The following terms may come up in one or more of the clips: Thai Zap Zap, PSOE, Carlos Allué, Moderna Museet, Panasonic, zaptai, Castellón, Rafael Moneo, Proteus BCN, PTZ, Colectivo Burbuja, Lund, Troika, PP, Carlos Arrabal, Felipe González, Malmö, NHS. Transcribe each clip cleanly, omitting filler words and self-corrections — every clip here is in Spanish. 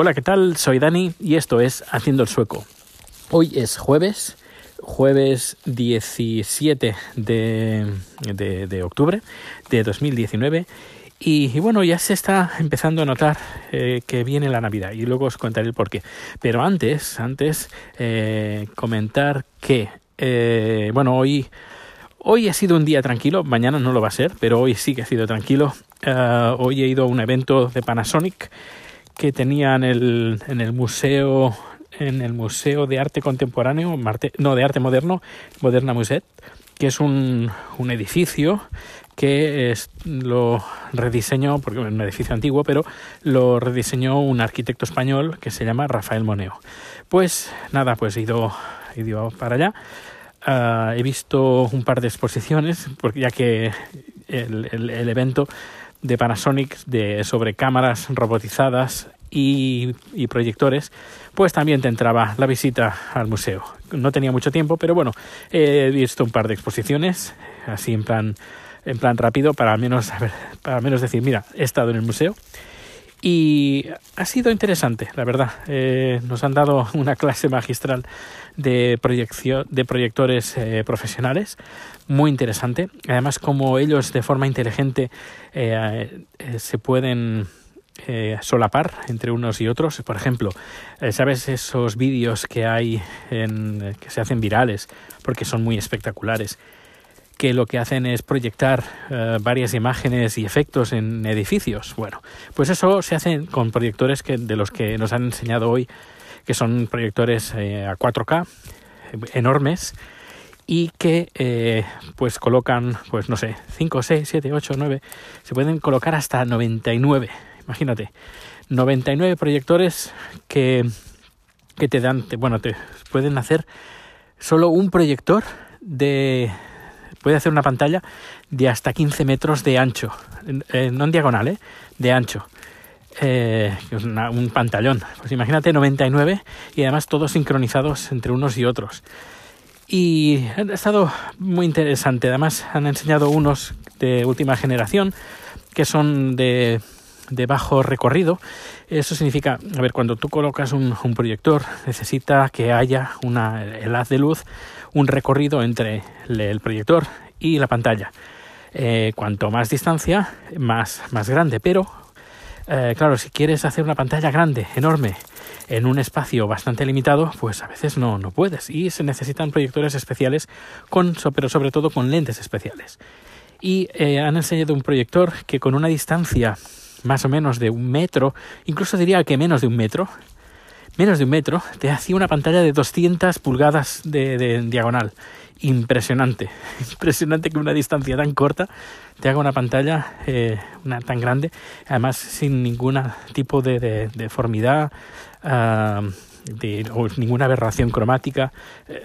Hola, ¿qué tal? Soy Dani y esto es Haciendo el Sueco. Hoy es jueves 17 de octubre de 2019 y bueno, ya se está empezando a notar que viene la Navidad y luego os contaré el porqué. Pero antes comentar que hoy ha sido un día tranquilo, mañana no lo va a ser, pero hoy sí que ha sido tranquilo. Hoy he ido a un evento de Panasonic que tenía en el Museo de Arte Contemporáneo, de Arte Moderno, Moderna Museet, que es un edificio que lo rediseñó, porque es un edificio antiguo, pero lo rediseñó un arquitecto español que se llama Rafael Moneo. Pues nada, pues he ido para allá. He visto un par de exposiciones, porque ya que el evento de Panasonic sobre cámaras robotizadas y proyectores, pues también te entraba la visita al museo. No tenía mucho tiempo, pero bueno, he visto un par de exposiciones, así en plan rápido, para al menos decir, mira, he estado en el museo. Y ha sido interesante, la verdad. Nos han dado una clase magistral de proyectores profesionales, muy interesante. Además, como ellos de forma inteligente se pueden solapar entre unos y otros. Por ejemplo, ¿sabes esos vídeos que hay que se hacen virales porque son muy espectaculares? Que lo que hacen es proyectar varias imágenes y efectos en edificios. Bueno, pues eso se hace con proyectores de los que nos han enseñado hoy, que son proyectores a 4K, enormes, y que pues colocan, pues no sé, 5, 6, 7, 8, 9, se pueden colocar hasta 99, imagínate, 99 proyectores que te dan, te pueden hacer solo un proyector puede hacer una pantalla de hasta 15 metros de ancho, no en diagonal, de ancho, un pantallón. Pues imagínate 99 y además todos sincronizados entre unos y otros. Y ha estado muy interesante. Además han enseñado unos de última generación que son de bajo recorrido. Eso significa, a ver, cuando tú colocas un proyector necesita que haya el haz de luz, un recorrido entre el proyector y la pantalla. Cuanto más distancia, más grande, pero claro, si quieres hacer una pantalla grande, enorme, en un espacio bastante limitado, pues a veces no puedes y se necesitan proyectores especiales, pero sobre todo con lentes especiales. Y han enseñado un proyector que con una distancia más o menos de un metro, incluso diría que menos de un metro, te hacía una pantalla de 200 pulgadas de diagonal. Impresionante que una distancia tan corta te haga una pantalla tan grande, además sin ningún tipo de deformidad o ninguna aberración cromática.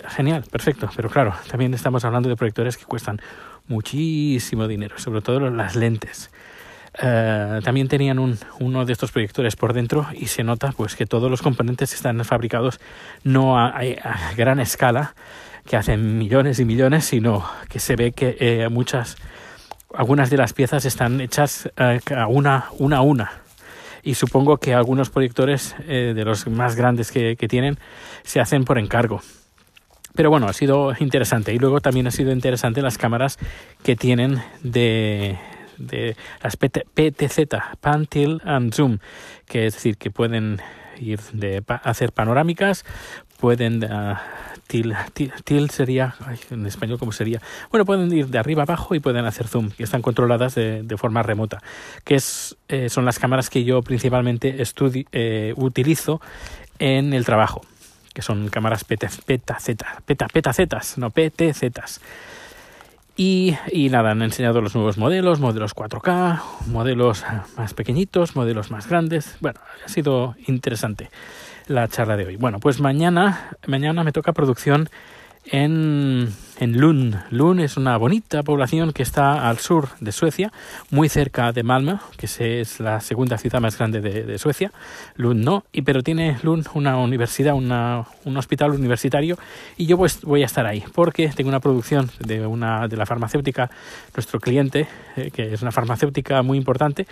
Genial, perfecto, pero claro, también estamos hablando de proyectores que cuestan muchísimo dinero, sobre todo las lentes. También tenían uno de estos proyectores por dentro y se nota pues que todos los componentes están fabricados no a gran escala, que hacen millones y millones, sino que se ve que algunas de las piezas están hechas una a una. Y supongo que algunos proyectores de los más grandes que tienen se hacen por encargo. Pero bueno, ha sido interesante. Y luego también ha sido interesante las cámaras que tienen de las PTZ, Pan, Tilt and Zoom, que es decir, que pueden ir hacer panorámicas, pueden tilt sería, en español cómo sería, bueno, pueden ir de arriba abajo y pueden hacer zoom, que están controladas de forma remota, que son las cámaras que yo principalmente utilizo en el trabajo, que son cámaras PTZ. Y nada, han enseñado los nuevos modelos 4K, modelos más pequeñitos, modelos más grandes. Bueno, ha sido interesante la charla de hoy. Bueno, pues mañana me toca producción en Lund. Lund es una bonita población que está al sur de Suecia, muy cerca de Malmö, que es la segunda ciudad más grande de Suecia. Lund no, pero tiene Lund una universidad, un hospital universitario, y yo pues voy a estar ahí porque tengo una producción de la farmacéutica, nuestro cliente, que es una farmacéutica muy importante,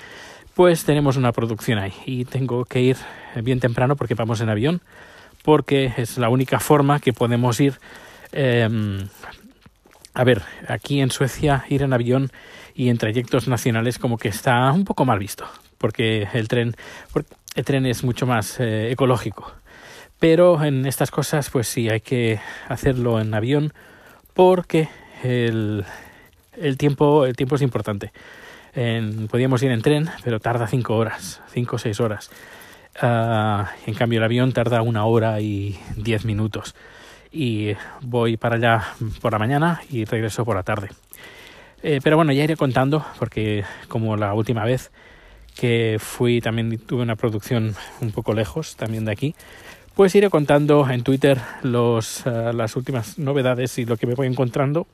pues tenemos una producción ahí y tengo que ir bien temprano porque vamos en avión, porque es la única forma que podemos ir. A ver, aquí en Suecia ir en avión y en trayectos nacionales como que está un poco mal visto, porque el tren es mucho más ecológico. Pero en estas cosas pues sí hay que hacerlo en avión, porque el tiempo es importante. Podíamos ir en tren, pero tarda 5 o 6 horas. En cambio el avión tarda 1 hora y 10 minutos. Y voy para allá por la mañana y regreso por la tarde. Pero bueno, ya iré contando, porque como la última vez que fui también tuve una producción un poco lejos también de aquí, pues iré contando en Twitter las últimas novedades y lo que me voy encontrando.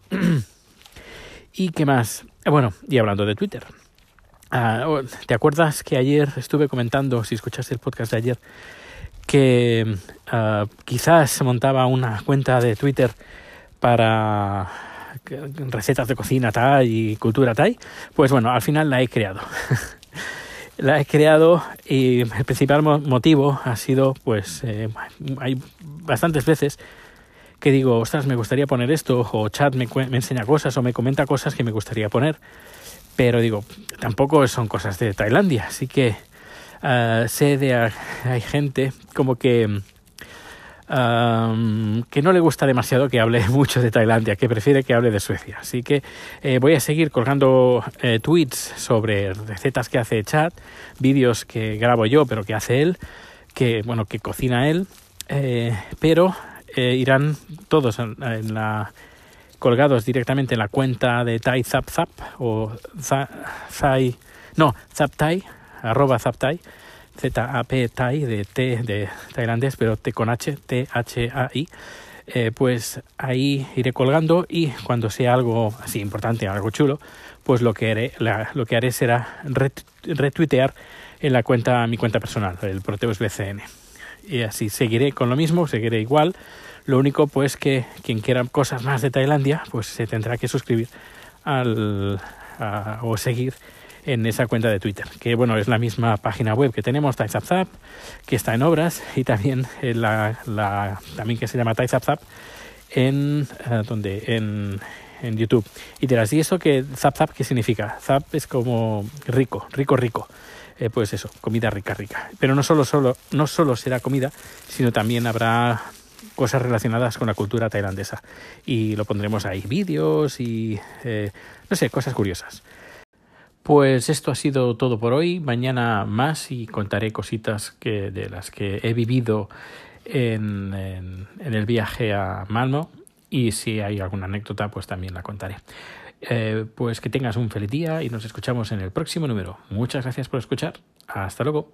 ¿Y qué más? Bueno, y hablando de Twitter, ¿te acuerdas que ayer estuve comentando, si escuchaste el podcast de ayer, que quizás montaba una cuenta de Twitter para recetas de cocina Thai y cultura Thai? Pues bueno, al final la he creado. La he creado, y el principal motivo ha sido, pues hay bastantes veces que digo, ostras, me gustaría poner esto, o chat me enseña cosas o me comenta cosas que me gustaría poner, pero digo, tampoco son cosas de Tailandia, así que sé de hay gente como que no le gusta demasiado que hable mucho de Tailandia, que prefiere que hable de Suecia. Así que voy a seguir colgando tweets sobre recetas que hace Chat, vídeos que grabo yo pero que hace él, que cocina él, pero irán todos colgados directamente en la cuenta de Thai Zap Zap o @zaptai, ZAPtai de T de tailandés, pero T con H, THAI. Pues ahí iré colgando, y cuando sea algo así importante, algo chulo, pues lo que haré será retuitear en mi cuenta personal, el Proteus BCN. Y así seguiré con lo mismo, seguiré igual. Lo único, pues, que quien quiera cosas más de Tailandia, pues se tendrá que suscribir o seguir en esa cuenta de Twitter, que bueno, es la misma página web que tenemos, Thai Zap Zap, que está en obras, y también también que se llama Thai Zap Zap en YouTube. Y dirás, ¿y eso que Zap Zap qué significa? Zap es como rico. Pues eso, comida rica. Pero no solo será comida, sino también habrá cosas relacionadas con la cultura tailandesa. Y lo pondremos ahí, vídeos y no sé, cosas curiosas. Pues esto ha sido todo por hoy. Mañana más, y contaré cositas de las que he vivido en el viaje a Malmö, y si hay alguna anécdota pues también la contaré. Pues que tengas un feliz día y nos escuchamos en el próximo número. Muchas gracias por escuchar. Hasta luego.